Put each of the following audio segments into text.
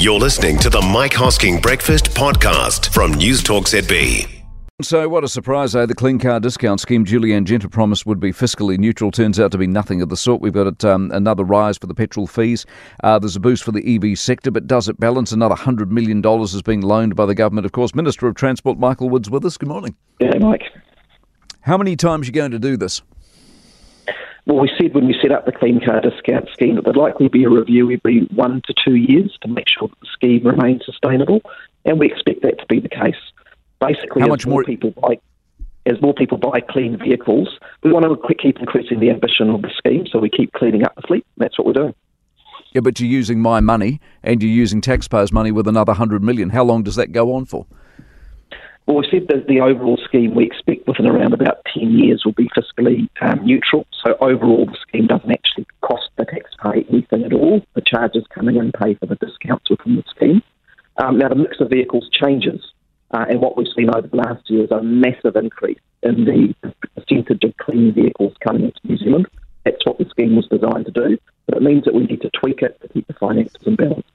You're listening to the Mike Hosking Breakfast Podcast from Newstalk ZB. So what a surprise, eh? The Clean Car Discount Scheme Julianne Genta promised would be fiscally neutral turns out to be nothing of the sort. We've got another rise for the petrol fees. There's a boost for the EV sector, but does it balance? Another $100 million is being loaned by the government. Of course, Minister of Transport Michael Wood's with us. Good morning. Yeah, Mike. How many times are you going to do this? Well, we said when we set up the Clean Car Discount Scheme that there'd likely be a review every 1 to 2 years to make sure that the scheme remains sustainable, and we expect that to be the case. Basically, as more people buy clean vehicles, we want to keep increasing the ambition of the scheme, so we keep cleaning up the fleet. That's what we're doing. Yeah, but you're using my money and you're using taxpayers' money with another $100 million. How long does that go on for? Well, we said that the overall scheme we expect within around about 10 years will be fiscally neutral. So overall, the scheme doesn't actually cost the taxpayer anything at all. The charges come in and pay for the discounts within the scheme. Now, the mix of vehicles changes. And what we've seen over the last year is a massive increase in the percentage of clean vehicles coming into New Zealand. That's what the scheme was designed to do. But it means that we need to tweak it to keep the finances in balance.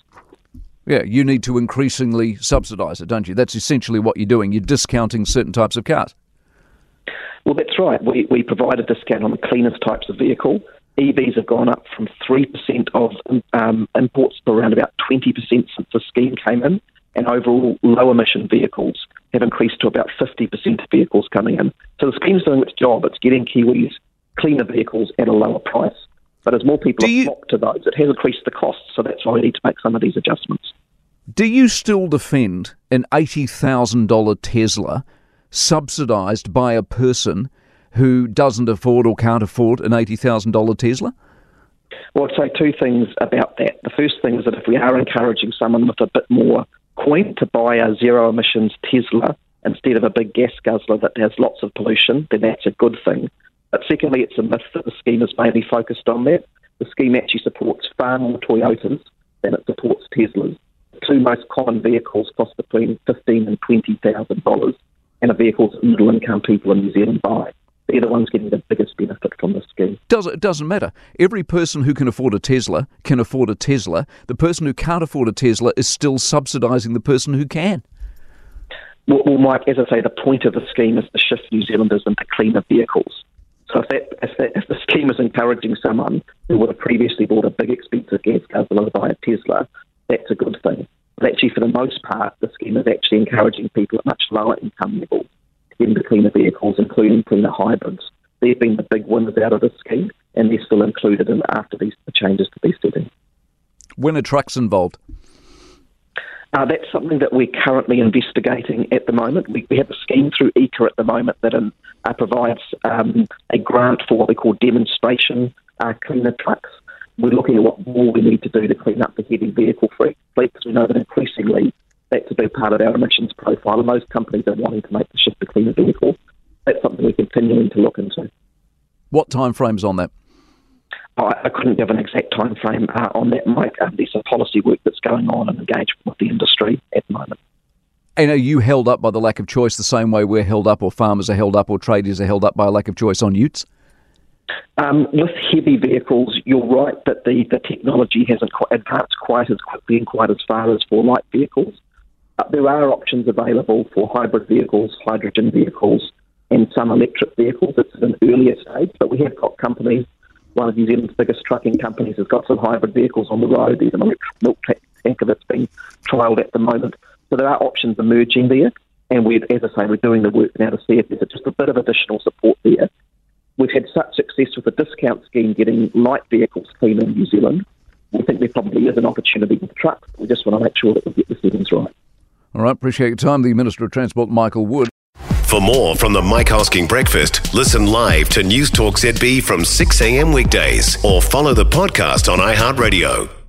Yeah, you need to increasingly subsidise it, don't you? That's essentially what you're doing. You're discounting certain types of cars. Well, that's right. We provide a discount on the cleanest types of vehicle. EVs have gone up from 3% of imports to around about 20% since the scheme came in. And overall, low-emission vehicles have increased to about 50% of vehicles coming in. So the scheme's doing its job. It's getting Kiwis cleaner vehicles at a lower price. But as more people flock to those, it has increased the cost, so that's why we need to make some of these adjustments. Do you still defend an $80,000 Tesla subsidised by a person who doesn't afford or can't afford an $80,000 Tesla? Well, I'd say two things about that. The first thing is that if we are encouraging someone with a bit more coin to buy a zero-emissions Tesla instead of a big gas guzzler that has lots of pollution, then that's a good thing. But secondly, it's a myth that the scheme is mainly focused on that. The scheme actually supports far more Toyotas than it supports Teslas. The two most common vehicles cost between $15,000 and $20,000, and a vehicle that middle-income people in New Zealand buy. They're the ones getting the biggest benefit from this scheme. It doesn't matter. Every person who can afford a Tesla can afford a Tesla. The person who can't afford a Tesla is still subsidising the person who can. Well, Mike, as I say, the point of the scheme is to shift New Zealanders into cleaner vehicles. So if the scheme is encouraging someone who would have previously bought a big expensive gas guzzler to buy a Tesla, that's a good thing. But actually, for the most part, the scheme is actually encouraging people at much lower income levels to get into cleaner vehicles, including cleaner hybrids. They've been the big winners out of this scheme, and they're still included in after the changes to these settings. When are trucks involved? That's something that we're currently investigating at the moment. We have a scheme through EECA at the moment that provides a grant for what they call demonstration cleaner trucks. We're looking at what more we need to do to clean up the heavy vehicle fleet, because we know that increasingly that's a big part of our emissions profile, and most companies are wanting to make the shift to cleaner vehicles. That's something we're continuing to look into. What timeframe's on that? I couldn't give an exact time frame on that, Mike. There's some policy work that's going on and engagement with the industry at the moment. And are you held up by the lack of choice the same way we're held up, or farmers are held up, or traders are held up by a lack of choice on utes? With heavy vehicles, you're right that the technology hasn't advanced quite as quickly and quite as far as for light vehicles. There are options available for hybrid vehicles, hydrogen vehicles, and some electric vehicles. It's at an earlier stage, but we have got companies. One of New Zealand's biggest trucking companies has got some hybrid vehicles on the road. There's an electric milk tanker that's being trialled at the moment. So there are options emerging there. And we're doing the work now to see if there's just a bit of additional support there. We've had such success with the discount scheme getting light vehicles clean in New Zealand. We think there probably is an opportunity with trucks. We just want to make sure that we get the settings right. All right, appreciate your time. The Minister of Transport, Michael Wood. For more from the Mike Hosking Breakfast, listen live to Newstalk ZB from 6 a.m. weekdays or follow the podcast on iHeartRadio.